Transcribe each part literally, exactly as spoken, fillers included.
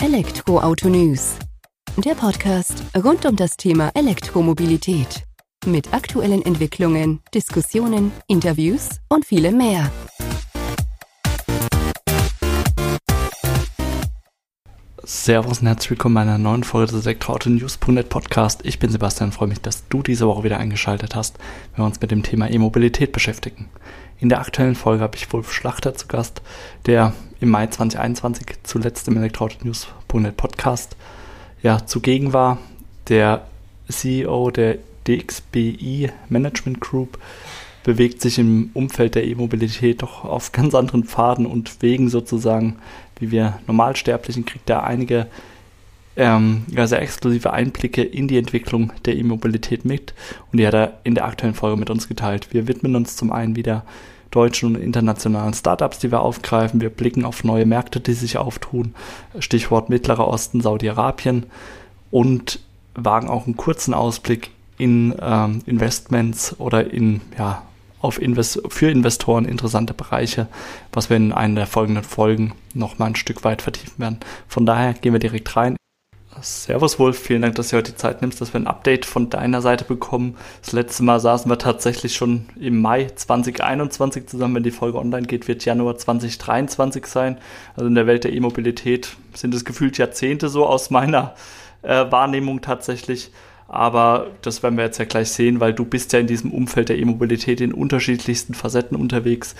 Elektroauto News, der Podcast rund um das Thema Elektromobilität. Mit aktuellen Entwicklungen, Diskussionen, Interviews und vielem mehr. Servus und herzlich willkommen bei einer neuen Folge des Elektroauto-News punkt net Podcast. Ich bin Sebastian, freue mich, dass du diese Woche wieder eingeschaltet hast, wenn wir uns mit dem Thema E-Mobilität beschäftigen. In der aktuellen Folge habe ich Wolf Schlachter zu Gast, der im Mai zwanzig einundzwanzig zuletzt im Elektroauto-News punkt net Podcast ja, zugegen war, der C E O der D X B I Management Group bewegt sich im Umfeld der E-Mobilität doch auf ganz anderen Pfaden und Wegen sozusagen, wie wir Normalsterblichen, kriegt da einige ähm, ja, sehr exklusive Einblicke in die Entwicklung der E-Mobilität mit und die hat er in der aktuellen Folge mit uns geteilt. Wir widmen uns zum einen wieder deutschen und internationalen Startups, die wir aufgreifen. Wir blicken auf neue Märkte, die sich auftun, Stichwort Mittlerer Osten, Saudi-Arabien, und wagen auch einen kurzen Ausblick in ähm, Investments oder in ja auf Invest- für Investoren interessante Bereiche, was wir in einer der folgenden Folgen nochmal ein Stück weit vertiefen werden. Von daher gehen wir direkt rein. Servus Wolf, vielen Dank, dass du heute die Zeit nimmst, dass wir ein Update von deiner Seite bekommen. Das letzte Mal saßen wir tatsächlich schon im Mai zwanzig einundzwanzig zusammen. Wenn die Folge online geht, wird Januar zwanzig dreiundzwanzig sein. Also in der Welt der E-Mobilität sind es gefühlt Jahrzehnte so aus meiner äh, Wahrnehmung tatsächlich. Aber das werden wir jetzt ja gleich sehen, weil du bist ja in diesem Umfeld der E-Mobilität in unterschiedlichsten Facetten unterwegs.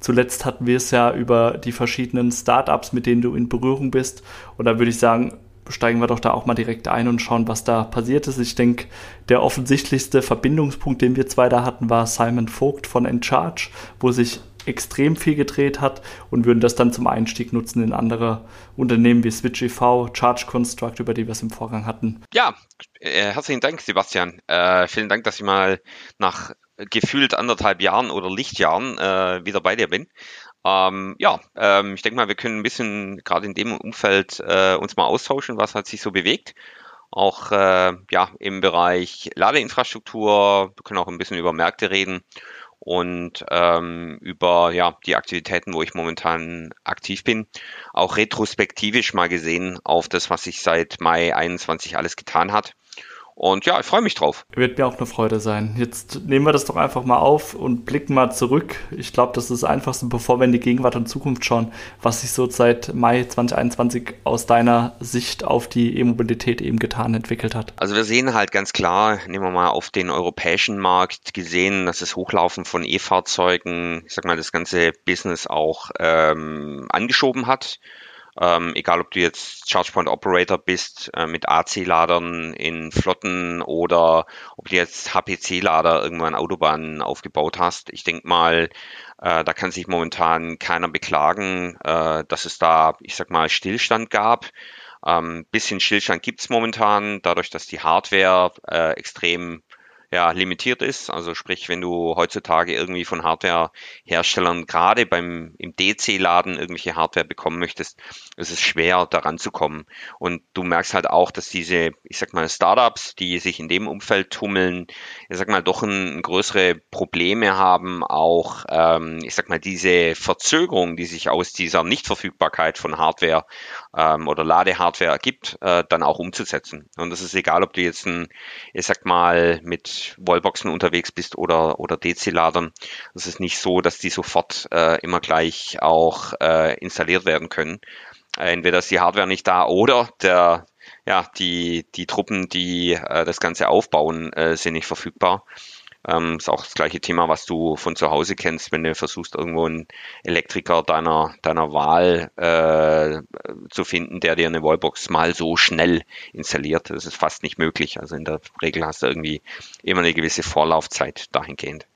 Zuletzt hatten wir es ja über die verschiedenen Startups, mit denen du in Berührung bist. Und da würde ich sagen, steigen wir doch da auch mal direkt ein und schauen, was da passiert ist. Ich denke, der offensichtlichste Verbindungspunkt, den wir zwei da hatten, war Simon Vogt von EnCharge, wo sich extrem viel gedreht hat, und würden das dann zum Einstieg nutzen in andere Unternehmen wie Switch E V, Charge Construct, über die wir es im Vorgang hatten. Ja, äh, herzlichen Dank, Sebastian. Äh, vielen Dank, dass ich mal nach gefühlt anderthalb Jahren oder Lichtjahren äh, wieder bei dir bin. Ähm, ja, ähm, ich denke mal, wir können ein bisschen gerade in dem Umfeld äh, uns mal austauschen, was hat sich so bewegt. Auch äh, ja, im Bereich Ladeinfrastruktur, wir können auch ein bisschen über Märkte reden. Und ähm, über ja die Aktivitäten, wo ich momentan aktiv bin, auch retrospektivisch mal gesehen auf das, was sich seit Mai einundzwanzig alles getan hat. Und ja, ich freue mich drauf. Wird mir auch eine Freude sein. Jetzt nehmen wir das doch einfach mal auf und blicken mal zurück. Ich glaube, das ist das Einfachste, bevor wir in die Gegenwart und Zukunft schauen, was sich so seit Mai zwanzig einundzwanzig aus deiner Sicht auf die E-Mobilität eben getan entwickelt hat. Also wir sehen halt ganz klar, nehmen wir mal auf den europäischen Markt gesehen, dass das Hochlaufen von E-Fahrzeugen, ich sag mal, das ganze Business auch ähm, angeschoben hat. Ähm, egal, ob du jetzt ChargePoint Operator bist, äh, mit A C-Ladern in Flotten, oder ob du jetzt H P C-Lader irgendwann Autobahnen aufgebaut hast. Ich denke mal, äh, da kann sich momentan keiner beklagen, äh, dass es da, ich sag mal, Stillstand gab. Ähm, bisschen Stillstand gibt's momentan, dadurch, dass die Hardware äh, extrem ja, limitiert ist. Also sprich, wenn du heutzutage irgendwie von Hardware-Herstellern gerade beim im D C-Laden irgendwelche Hardware bekommen möchtest, ist es schwer, daran zu kommen. Und du merkst halt auch, dass diese, ich sag mal, Startups, die sich in dem Umfeld tummeln, ich sag mal, doch ein, größere Probleme haben, auch, ähm, ich sag mal, diese Verzögerung, die sich aus dieser Nichtverfügbarkeit von Hardware ähm, oder Ladehardware ergibt, äh, dann auch umzusetzen. Und das ist egal, ob du jetzt ein, ich sag mal, mit Wallboxen unterwegs bist oder, oder D C-Ladern. Es ist nicht so, dass die sofort äh, immer gleich auch äh, installiert werden können. Entweder ist die Hardware nicht da oder der, ja, die, die Truppen, die äh, das Ganze aufbauen, äh, sind nicht verfügbar. Ähm, ist auch das gleiche Thema, was du von zu Hause kennst, wenn du versuchst, irgendwo einen Elektriker deiner, deiner Wahl äh, zu finden, der dir eine Wallbox mal so schnell installiert. Das ist fast nicht möglich. Also in der Regel hast du irgendwie immer eine gewisse Vorlaufzeit dahingehend.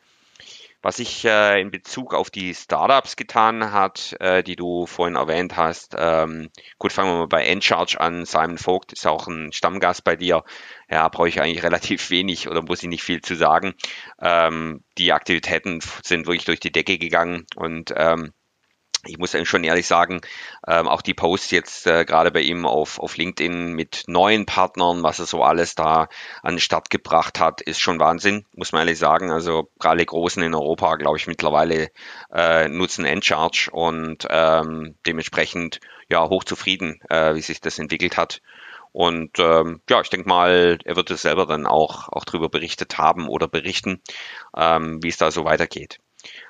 Was sich äh, in Bezug auf die Startups getan hat, äh, die du vorhin erwähnt hast, ähm, gut, fangen wir mal bei EnCharge an. Simon Vogt ist auch ein Stammgast bei dir. Ja, brauche ich eigentlich relativ wenig oder muss ich nicht viel zu sagen. Ähm, die Aktivitäten sind wirklich durch die Decke gegangen und ähm, Ich muss schon ehrlich sagen, ähm, auch die Posts jetzt äh, gerade bei ihm auf, auf LinkedIn mit neuen Partnern, was er so alles da an den Start gebracht hat, ist schon Wahnsinn, muss man ehrlich sagen. Also gerade die Großen in Europa, glaube ich, mittlerweile äh, nutzen EnCharge und ähm, dementsprechend ja hochzufrieden, äh, wie sich das entwickelt hat. Und ähm, ja, ich denke mal, er wird es selber dann auch, auch darüber berichtet haben oder berichten, ähm, wie es da so weitergeht.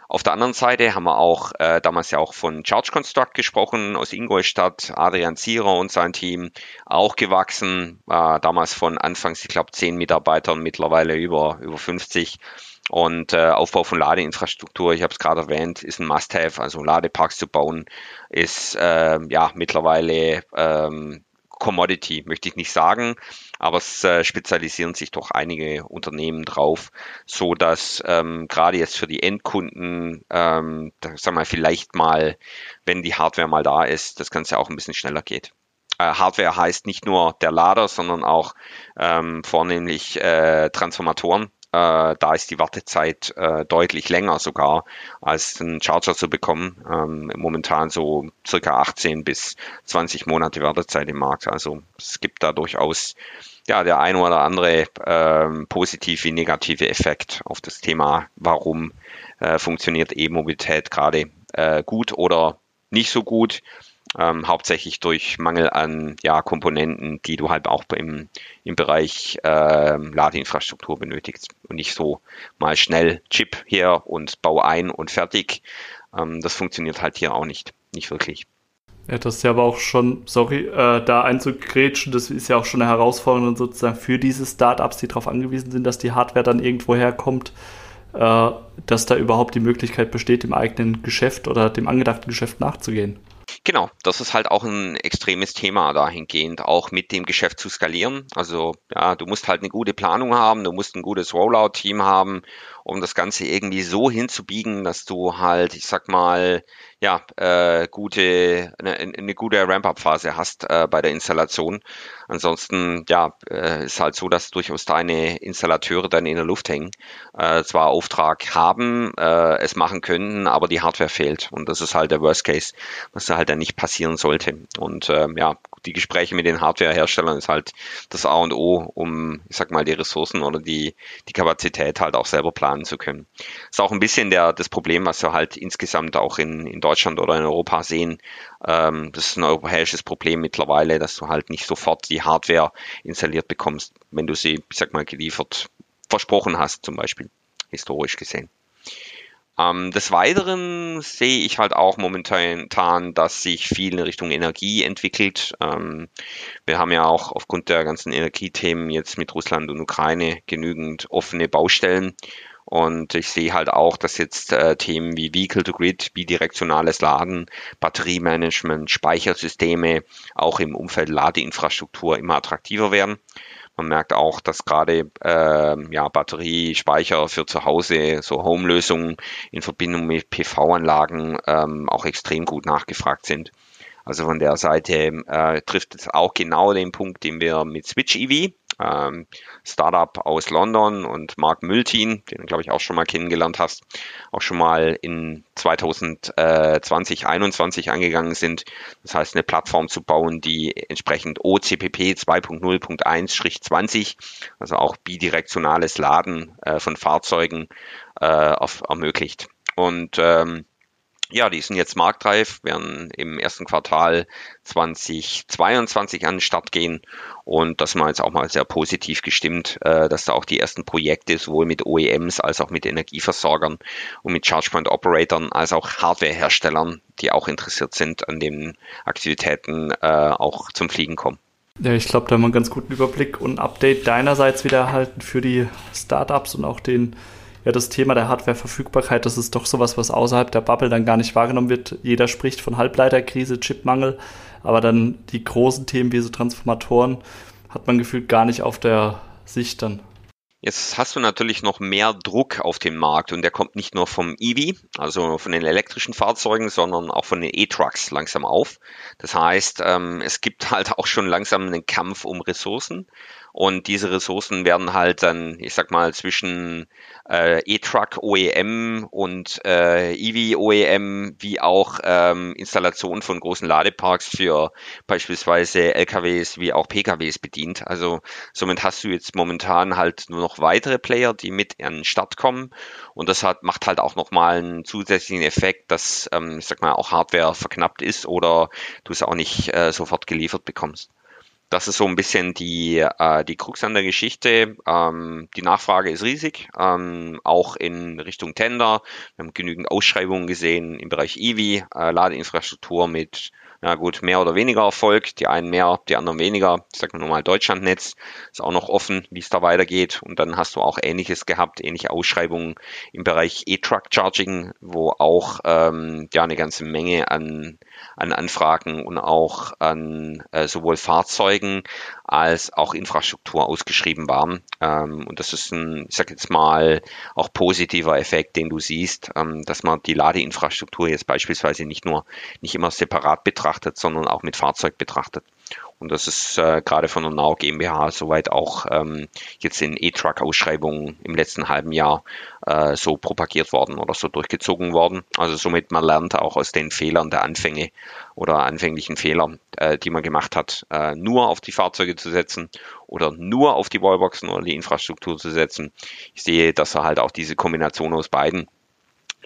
Auf der anderen Seite haben wir auch äh, damals ja auch von Charge Construct gesprochen, aus Ingolstadt, Adrian Zierer und sein Team, auch gewachsen, äh, damals von anfangs, ich glaube, zehn Mitarbeitern, mittlerweile über, über fünfzig. Und äh, Aufbau von Ladeinfrastruktur, ich habe es gerade erwähnt, ist ein Must-Have, also Ladeparks zu bauen, ist äh, ja mittlerweile ähm, Commodity, möchte ich nicht sagen, aber es äh, spezialisieren sich doch einige Unternehmen drauf, so dass ähm, gerade jetzt für die Endkunden, ähm, da, sag mal, vielleicht mal, wenn die Hardware mal da ist, das Ganze auch ein bisschen schneller geht. Äh, Hardware heißt nicht nur der Lader, sondern auch ähm, vornehmlich äh, Transformatoren. Äh, da ist die Wartezeit äh, deutlich länger sogar, als einen Charger zu bekommen. Ähm, momentan so circa achtzehn bis zwanzig Monate Wartezeit im Markt. Also es gibt da durchaus ja, der ein oder andere äh, positive wie negative Effekt auf das Thema, warum äh, funktioniert E-Mobilität gerade äh, gut oder nicht so gut. Ähm, hauptsächlich durch Mangel an ja, Komponenten, die du halt auch im, im Bereich äh, Ladeinfrastruktur benötigst und nicht so mal schnell Chip her und bau ein und fertig. Ähm, das funktioniert halt hier auch nicht, nicht wirklich. Ja, das ist ja aber auch schon, sorry, äh, da einzugrätschen, das ist ja auch schon eine Herausforderung sozusagen für diese Startups, die darauf angewiesen sind, dass die Hardware dann irgendwo herkommt, äh, dass da überhaupt die Möglichkeit besteht, dem eigenen Geschäft oder dem angedachten Geschäft nachzugehen. Genau, das ist halt auch ein extremes Thema dahingehend, auch mit dem Geschäft zu skalieren. Also ja, du musst halt eine gute Planung haben, du musst ein gutes Rollout-Team haben, um das Ganze irgendwie so hinzubiegen, dass du halt, ich sag mal, ja, äh, gute, eine, eine gute Ramp-Up-Phase hast äh, bei der Installation. Ansonsten, ja, äh, ist halt so, dass durchaus deine Installateure dann in der Luft hängen, äh, zwar Auftrag haben, äh, es machen könnten, aber die Hardware fehlt. Und das ist halt der Worst Case, was da halt dann nicht passieren sollte. Und äh, ja, die Gespräche mit den Hardware-Herstellern ist halt das A und O, um, ich sag mal, die Ressourcen oder die, die Kapazität halt auch selber planen zu können. Das ist auch ein bisschen der, das Problem, was wir halt insgesamt auch in, in Deutschland oder in Europa sehen. Ähm, das ist ein europäisches Problem mittlerweile, dass du halt nicht sofort die Hardware installiert bekommst, wenn du sie, ich sag mal, geliefert, versprochen hast, zum Beispiel, historisch gesehen. Ähm, des Weiteren sehe ich halt auch momentan, dass sich viel in Richtung Energie entwickelt. Ähm, wir haben ja auch aufgrund der ganzen Energiethemen jetzt mit Russland und Ukraine genügend offene Baustellen. Und ich sehe halt auch, dass jetzt äh, Themen wie Vehicle-to-Grid, bidirektionales Laden, Batteriemanagement, Speichersysteme auch im Umfeld Ladeinfrastruktur immer attraktiver werden. Man merkt auch, dass gerade äh, ja, Batterie, Speicher für zu Hause, so Home-Lösungen in Verbindung mit P V-Anlagen ähm, auch extrem gut nachgefragt sind. Also von der Seite äh, trifft es auch genau den Punkt, den wir mit Switch E V, ähm, Startup aus London und Mark Mültin, den du, glaube ich, auch schon mal kennengelernt hast, auch schon mal in zwanzig zwanzig, einundzwanzig angegangen sind. Das heißt, eine Plattform zu bauen, die entsprechend O C P P zwei Punkt null Punkt eins Strich zwanzig, also auch bidirektionales Laden äh, von Fahrzeugen äh, auf, ermöglicht. Und ähm, ja, die sind jetzt marktreif, werden im ersten Quartal zweitausendzweiundzwanzig an den Start gehen und das war jetzt auch mal sehr positiv gestimmt, dass da auch die ersten Projekte sowohl mit O E Ms als auch mit Energieversorgern und mit Chargepoint-Operatoren als auch Hardwareherstellern, die auch interessiert sind an den Aktivitäten, auch zum Fliegen kommen. Ja, ich glaube, da haben wir einen ganz guten Überblick und ein Update deinerseits wieder erhalten für die Startups und auch den ja, das Thema der Hardwareverfügbarkeit, das ist doch sowas, was außerhalb der Bubble dann gar nicht wahrgenommen wird. Jeder spricht von Halbleiterkrise, Chipmangel, aber dann die großen Themen wie so Transformatoren hat man gefühlt gar nicht auf der Sicht dann. Jetzt hast du natürlich noch mehr Druck auf den Markt und der kommt nicht nur vom E V, also von den elektrischen Fahrzeugen, sondern auch von den E-Trucks langsam auf. Das heißt, es gibt halt auch schon langsam einen Kampf um Ressourcen. Und diese Ressourcen werden halt dann, ich sag mal, zwischen äh, E-Truck O E M und äh, E V O E M, wie auch ähm, Installation von großen Ladeparks für beispielsweise L K Ws wie auch P K Ws bedient. Also somit hast du jetzt momentan halt nur noch weitere Player, die mit an den Start kommen. Und das hat, macht halt auch nochmal einen zusätzlichen Effekt, dass, ähm, ich sag mal, auch Hardware verknappt ist oder du es auch nicht äh, sofort geliefert bekommst. Das ist so ein bisschen die, äh, die Krux an der Geschichte. Ähm, die Nachfrage ist riesig, ähm, auch in Richtung Tender. Wir haben genügend Ausschreibungen gesehen im Bereich E V, äh, Ladeinfrastruktur mit, na gut, mehr oder weniger Erfolg. Die einen mehr, die anderen weniger. Ich sag mal nur mal Deutschlandnetz. Ist auch noch offen, wie es da weitergeht. Und dann hast du auch Ähnliches gehabt, ähnliche Ausschreibungen im Bereich E-Truck-Charging, wo auch ähm, ja eine ganze Menge an, an Anfragen und auch an äh, sowohl Fahrzeugen als auch Infrastruktur ausgeschrieben waren. Und das ist ein, ich sag jetzt mal, auch positiver Effekt, den du siehst, dass man die Ladeinfrastruktur jetzt beispielsweise nicht nur, nicht immer separat betrachtet, sondern auch mit Fahrzeug betrachtet. Und das ist gerade von der narc GmbH soweit auch jetzt in E-Truck-Ausschreibungen im letzten halben Jahr so propagiert worden oder so durchgezogen worden. Also somit, man lernt auch aus den Fehlern der Anfänge oder anfänglichen Fehlern, die man gemacht hat, nur auf die Fahrzeuge zu setzen oder nur auf die Wallboxen oder die Infrastruktur zu setzen. Ich sehe, dass er halt auch diese Kombination aus beiden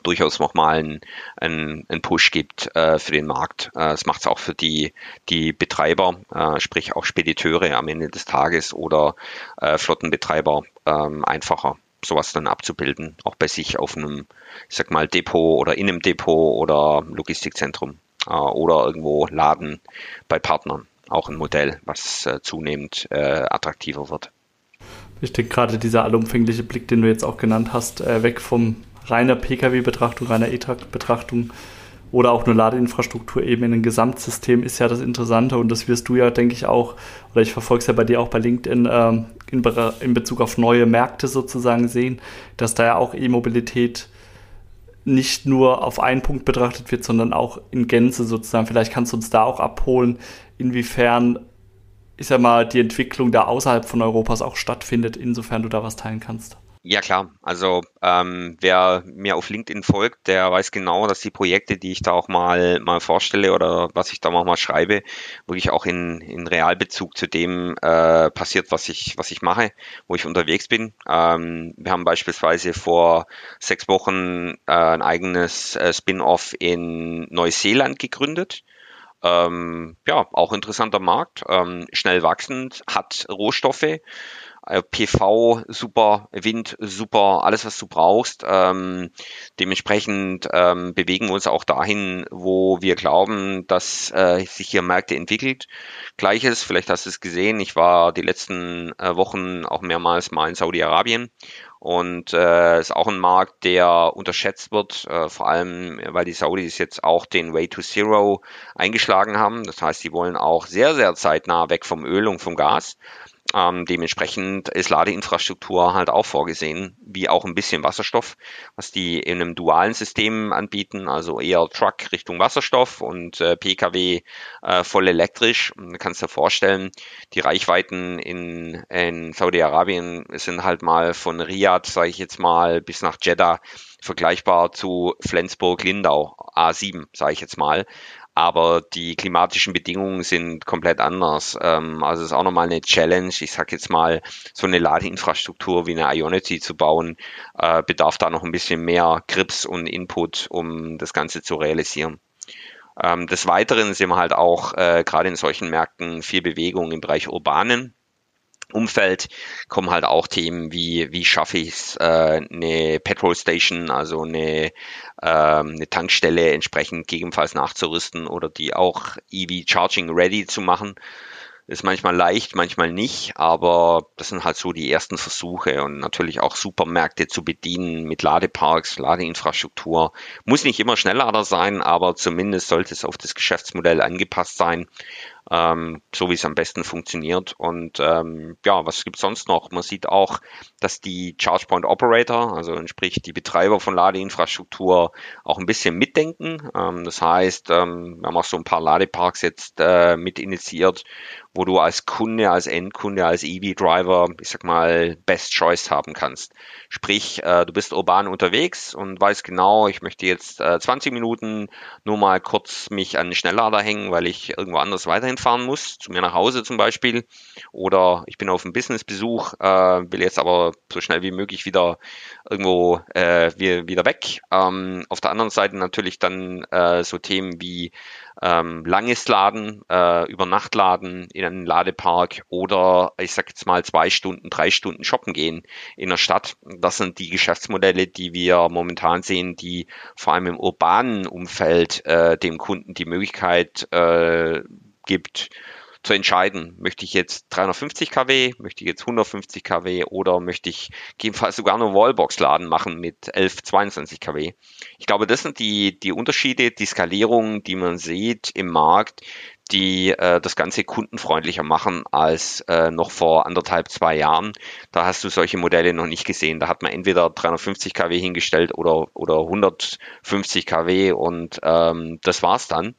durchaus nochmal einen, einen, einen Push gibt äh, für den Markt. Äh, das macht es auch für die, die Betreiber, äh, sprich auch Spediteure am Ende des Tages oder äh, Flottenbetreiber äh, einfacher, sowas dann abzubilden, auch bei sich auf einem, ich sag mal, Depot oder in einem Depot oder Logistikzentrum äh, oder irgendwo Laden bei Partnern. Auch ein Modell, was äh, zunehmend äh, attraktiver wird. Ich denke, gerade dieser allumfängliche Blick, den du jetzt auch genannt hast, äh, weg vom reiner P K W-Betrachtung, reiner E-Truck-Betrachtung oder auch eine Ladeinfrastruktur eben in ein Gesamtsystem ist ja das Interessante, und das wirst du ja, denke ich, auch, oder ich verfolge es ja bei dir auch bei LinkedIn ähm, in, in Bezug auf neue Märkte sozusagen sehen, dass da ja auch E-Mobilität nicht nur auf einen Punkt betrachtet wird, sondern auch in Gänze sozusagen. Vielleicht kannst du uns da auch abholen, inwiefern, ich sag mal, die Entwicklung da außerhalb von Europas auch stattfindet, insofern du da was teilen kannst. Ja klar, also ähm, wer mir auf LinkedIn folgt, der weiß genau, dass die Projekte, die ich da auch mal mal vorstelle oder was ich da auch mal schreibe, wirklich auch in, in Realbezug zu dem äh, passiert, was ich was ich mache, wo ich unterwegs bin. Ähm, wir haben beispielsweise vor sechs Wochen äh, ein eigenes äh, Spin-off in Neuseeland gegründet. Ähm, ja, auch interessanter Markt, ähm, schnell wachsend, hat Rohstoffe, P V, super, Wind, super, alles, was du brauchst. Ähm, dementsprechend ähm, bewegen wir uns auch dahin, wo wir glauben, dass äh, sich hier Märkte entwickelt. Gleiches, vielleicht hast du es gesehen, ich war die letzten äh, Wochen auch mehrmals mal in Saudi-Arabien. Und äh, ist auch ein Markt, der unterschätzt wird, äh, vor allem, weil die Saudis jetzt auch den Way to Zero eingeschlagen haben. Das heißt, die wollen auch sehr, sehr zeitnah weg vom Öl und vom Gas. Ähm, dementsprechend ist Ladeinfrastruktur halt auch vorgesehen, wie auch ein bisschen Wasserstoff, was die in einem dualen System anbieten, also eher Truck Richtung Wasserstoff und äh, P K W äh, voll elektrisch. Und du kannst dir vorstellen, die Reichweiten in, in Saudi-Arabien sind halt mal von Riyadh, sage ich jetzt mal, bis nach Jeddah vergleichbar zu Flensburg-Lindau, A sieben, sage ich jetzt mal. Aber die klimatischen Bedingungen sind komplett anders. Also es ist auch nochmal eine Challenge. Ich sag jetzt mal, so eine Ladeinfrastruktur wie eine Ionity zu bauen, bedarf da noch ein bisschen mehr Grips und Input, um das Ganze zu realisieren. Des Weiteren sehen wir halt auch gerade in solchen Märkten viel Bewegung im Bereich urbanen Umfeld, kommen halt auch Themen wie, wie schaffe ich es, äh, eine Petrol Station, also eine, ähm, eine Tankstelle entsprechend gegebenenfalls nachzurüsten oder die auch E V Charging ready zu machen. Ist manchmal leicht, manchmal nicht, aber das sind halt so die ersten Versuche, und natürlich auch Supermärkte zu bedienen mit Ladeparks, Ladeinfrastruktur. Muss nicht immer Schnelllader sein, aber zumindest sollte es auf das Geschäftsmodell angepasst sein. ähm, so wie es am besten funktioniert. Und ähm, ja, was gibt es sonst noch? Man sieht auch, dass die Charge Point Operator, also sprich die Betreiber von Ladeinfrastruktur, auch ein bisschen mitdenken. Ähm, das heißt, ähm, wir haben auch so ein paar Ladeparks jetzt äh, mit initiiert, wo du als Kunde, als Endkunde, als E V-Driver, ich sag mal, Best Choice haben kannst. Sprich, äh, du bist urban unterwegs und weißt genau, ich möchte jetzt äh, zwanzig Minuten nur mal kurz mich an den Schnelllader hängen, weil ich irgendwo anders weiterhin fahren muss, zu mir nach Hause zum Beispiel. Oder ich bin auf einem Businessbesuch, äh, will jetzt aber so schnell wie möglich wieder irgendwo äh, wieder weg. Ähm, auf der anderen Seite natürlich dann äh, so Themen wie Ähm, langes Laden, äh, über Nacht laden in einem Ladepark oder ich sag jetzt mal zwei Stunden, drei Stunden shoppen gehen in der Stadt. Das sind die Geschäftsmodelle, die wir momentan sehen, die vor allem im urbanen Umfeld äh, dem Kunden die Möglichkeit äh, gibt, zu entscheiden, möchte ich jetzt dreihundertfünfzig Kilowatt, möchte ich jetzt hundertfünfzig Kilowatt oder möchte ich jedenfalls sogar einen Wallbox-Laden machen mit elf, zweiundzwanzig Kilowatt. Ich glaube, das sind die, die Unterschiede, die Skalierungen, die man sieht im Markt, die äh, das Ganze kundenfreundlicher machen als äh, noch vor anderthalb, zwei Jahren. Da hast du solche Modelle noch nicht gesehen. Da hat man entweder dreihundertfünfzig Kilowatt hingestellt oder, oder hundertfünfzig Kilowatt und ähm, das war's dann.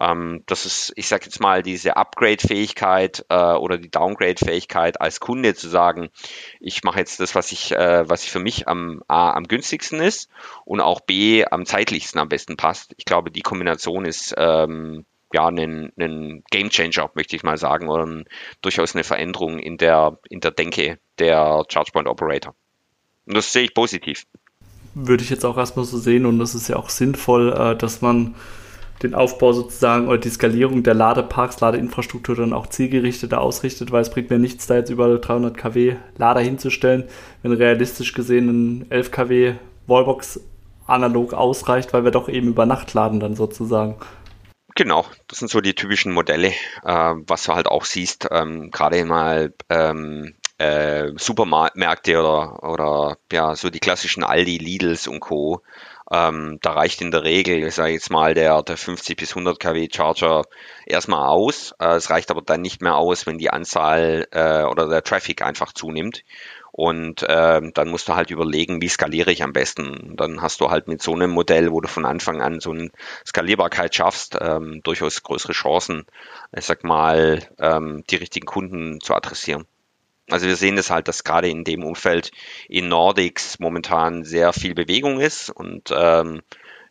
Ähm, das ist, ich sag jetzt mal, diese Upgrade-Fähigkeit äh, oder die Downgrade-Fähigkeit als Kunde zu sagen, ich mache jetzt das, was ich, äh, was ich für mich am A, am günstigsten ist und auch B, am zeitlichsten am besten passt. Ich glaube, die Kombination ist ähm, ja, einen, einen Game Changer, möchte ich mal sagen, oder ein, durchaus eine Veränderung in der, in der Denke der Charge Point Operator. Und das sehe ich positiv. Würde ich jetzt auch erstmal so sehen, und das ist ja auch sinnvoll, dass man den Aufbau sozusagen oder die Skalierung der Ladeparks, Ladeinfrastruktur dann auch zielgerichteter ausrichtet, weil es bringt mir nichts, da jetzt überall dreihundert Kilowatt Lader hinzustellen, wenn realistisch gesehen ein elf Kilowatt Wallbox analog ausreicht, weil wir doch eben über Nacht laden dann sozusagen. Genau, das sind so die typischen Modelle, äh, was du halt auch siehst, ähm, gerade mal ähm, äh, Supermärkte oder, oder ja so die klassischen Aldi, Lidls und Co. Ähm, da reicht in der Regel, ich sage jetzt mal, der, der fünfzig bis hundert Kilowatt Charger erstmal aus. Äh, es reicht aber dann nicht mehr aus, wenn die Anzahl äh, oder der Traffic einfach zunimmt. Und äh, dann musst du halt überlegen, wie skaliere ich am besten. Dann hast du halt mit so einem Modell, wo du von Anfang an so eine Skalierbarkeit schaffst, ähm, durchaus größere Chancen, ich sag mal, ähm, die richtigen Kunden zu adressieren. Also wir sehen das halt, dass gerade in dem Umfeld in Nordics momentan sehr viel Bewegung ist und ähm,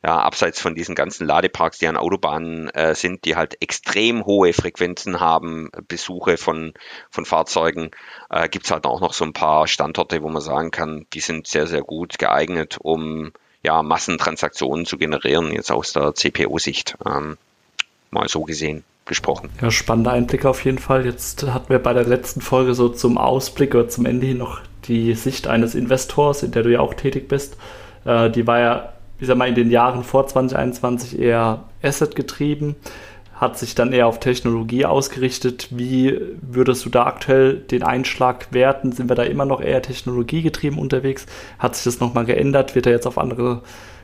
ja, abseits von diesen ganzen Ladeparks, die an Autobahnen äh, sind, die halt extrem hohe Frequenzen haben, Besuche von, von Fahrzeugen, äh, gibt es halt auch noch so ein paar Standorte, wo man sagen kann, die sind sehr, sehr gut geeignet, um ja Massentransaktionen zu generieren, jetzt aus der C P O-Sicht, ähm, mal so gesehen. Gesprochen. Ja, spannender Einblick auf jeden Fall. Jetzt hatten wir bei der letzten Folge so zum Ausblick oder zum Ende hin noch die Sicht eines Investors, in der du ja auch tätig bist. Äh, die war ja, ich sag mal, in den Jahren vor zwanzig einundzwanzig eher Asset getrieben, hat sich dann eher auf Technologie ausgerichtet. Wie würdest du da aktuell den Einschlag werten? Sind wir da immer noch eher technologiegetrieben unterwegs? Hat sich das nochmal geändert? Wird da jetzt auf andere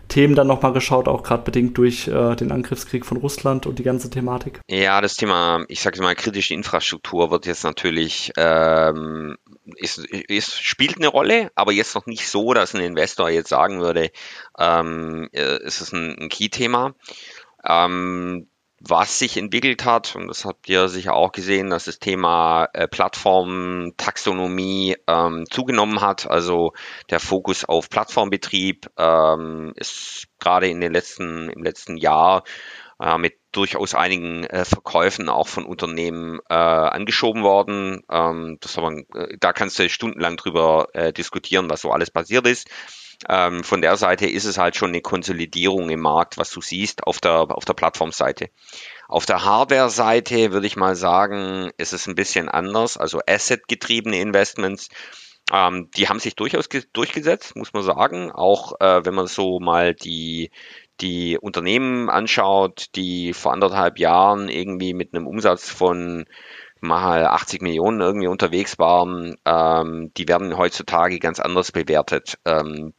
Themen dann nochmal geschaut, auch gerade bedingt durch äh, den Angriffskrieg von Russland und die ganze Thematik? Ja, das Thema, ich sage mal, kritische Infrastruktur wird jetzt natürlich, ähm, ist, ist, spielt eine Rolle, aber jetzt noch nicht so, dass ein Investor jetzt sagen würde, ähm, es ist ein, ein Key-Thema. Ähm, was sich entwickelt hat, und das habt ihr sicher auch gesehen, dass das Thema äh, Plattformen, Taxonomie ähm, zugenommen hat. Also der Fokus auf Plattformbetrieb ähm, ist gerade in den letzten, im letzten Jahr äh, mit durchaus einigen äh, Verkäufen auch von Unternehmen äh, angeschoben worden. Ähm, das aber, äh, da kannst du stundenlang drüber äh, diskutieren, was so alles passiert ist. Ähm, von der Seite ist es halt schon eine Konsolidierung im Markt, was du siehst auf der, auf der Plattformseite. Auf der Hardware-Seite würde ich mal sagen, ist es ein bisschen anders. Also Asset-getriebene Investments, ähm, die haben sich durchaus ge- durchgesetzt, muss man sagen. Auch äh, wenn man so mal die die Unternehmen anschaut, die vor anderthalb Jahren irgendwie mit einem Umsatz von mal achtzig Millionen irgendwie unterwegs waren, ähm, die werden heutzutage ganz anders bewertet. Ähm,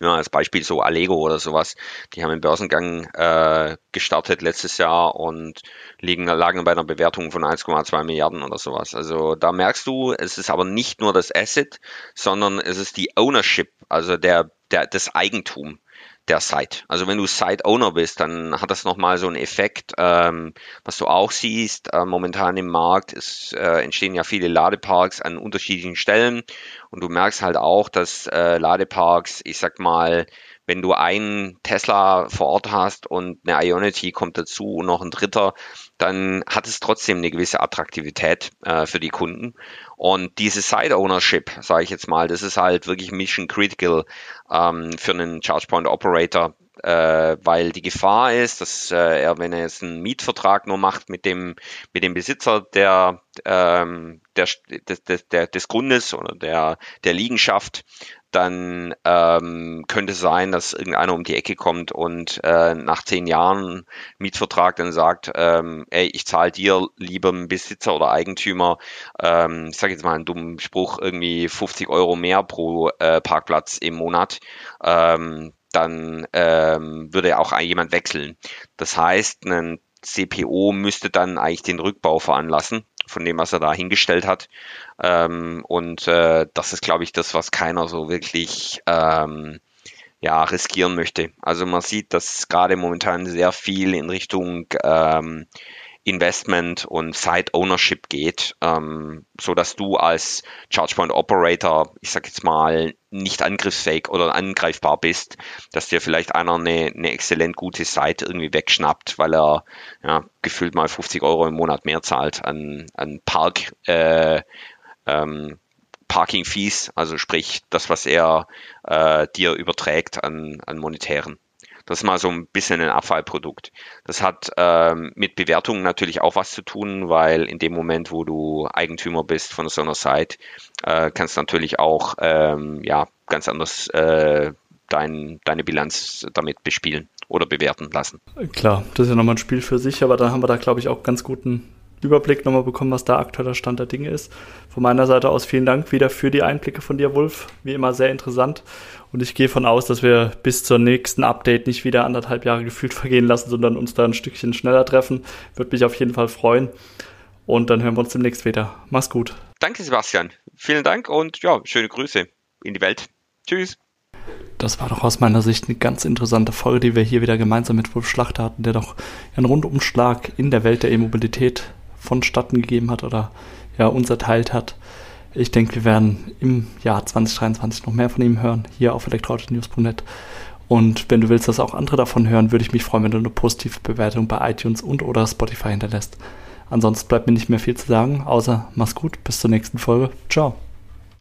Ja, als Beispiel so Allego oder sowas, die haben einen Börsengang äh, gestartet letztes Jahr und liegen, lagen bei einer Bewertung von eins Komma zwei Milliarden oder sowas. Also da merkst du, es ist aber nicht nur das Asset, sondern es ist die Ownership, also der, der, das Eigentum der Site. Also wenn du Site-Owner bist, dann hat das nochmal so einen Effekt, ähm, was du auch siehst, äh, momentan im Markt, es äh, entstehen ja viele Ladeparks an unterschiedlichen Stellen und du merkst halt auch, dass äh, Ladeparks, ich sag mal, wenn du einen Tesla vor Ort hast und eine Ionity kommt dazu und noch ein dritter, dann hat es trotzdem eine gewisse Attraktivität äh, für die Kunden. Und diese Side-Ownership, sage ich jetzt mal, das ist halt wirklich mission critical ähm, für einen Charge-Point-Operator, äh, weil die Gefahr ist, dass äh, er, wenn er jetzt einen Mietvertrag nur macht mit dem mit dem Besitzer der ähm, der, des, des, der, des Grundes oder der, der Liegenschaft, dann ähm, könnte es sein, dass irgendeiner um die Ecke kommt und äh, nach zehn Jahren Mietvertrag dann sagt, ähm, ey, ich zahle dir, liebem Besitzer oder Eigentümer, ähm, ich sage jetzt mal einen dummen Spruch, irgendwie fünfzig Euro mehr pro äh, Parkplatz im Monat, ähm, dann ähm, würde auch jemand wechseln. Das heißt, ein C P O müsste dann eigentlich den Rückbau veranlassen von dem, was er da hingestellt hat. Ähm, und äh, das ist, glaube ich, das, was keiner so wirklich ähm, ja, riskieren möchte. Also man sieht, dass gerade momentan sehr viel in Richtung ähm, Investment und Side-Ownership geht, ähm, sodass du als Chargepoint-Operator, ich sage jetzt mal, nicht angriffsfähig oder angreifbar bist, dass dir vielleicht einer eine, eine exzellent gute Site irgendwie wegschnappt, weil er ja, gefühlt mal fünfzig Euro im Monat mehr zahlt an, an Park, äh, ähm, Parking-Fees, also sprich das, was er äh, dir überträgt an, an monetären. Das ist mal so ein bisschen ein Abfallprodukt. Das hat ähm, mit Bewertungen natürlich auch was zu tun, weil in dem Moment, wo du Eigentümer bist von so einer Site, äh, kannst du natürlich auch ähm, ja, ganz anders äh, dein, deine Bilanz damit bespielen oder bewerten lassen. Klar, das ist ja nochmal ein Spiel für sich, aber da haben wir da, glaube ich, auch ganz guten Überblick nochmal bekommen, was da aktueller Stand der Dinge ist. Von meiner Seite aus vielen Dank wieder für die Einblicke von dir, Wolf. Wie immer sehr interessant. Und ich gehe von aus, dass wir bis zur nächsten Update nicht wieder anderthalb Jahre gefühlt vergehen lassen, sondern uns da ein Stückchen schneller treffen. Würde mich auf jeden Fall freuen. Und dann hören wir uns demnächst wieder. Mach's gut. Danke, Sebastian. Vielen Dank und ja, schöne Grüße in die Welt. Tschüss. Das war doch aus meiner Sicht eine ganz interessante Folge, die wir hier wieder gemeinsam mit Wolf Schlachter hatten, der doch einen Rundumschlag in der Welt der E-Mobilität vonstatten gegeben hat oder ja, uns erteilt hat. Ich denke, wir werden im Jahr zwanzig dreiundzwanzig noch mehr von ihm hören, hier auf elektroauto news punkt net. Und wenn du willst, dass auch andere davon hören, würde ich mich freuen, wenn du eine positive Bewertung bei iTunes und oder Spotify hinterlässt. Ansonsten bleibt mir nicht mehr viel zu sagen, außer mach's gut, bis zur nächsten Folge. Ciao.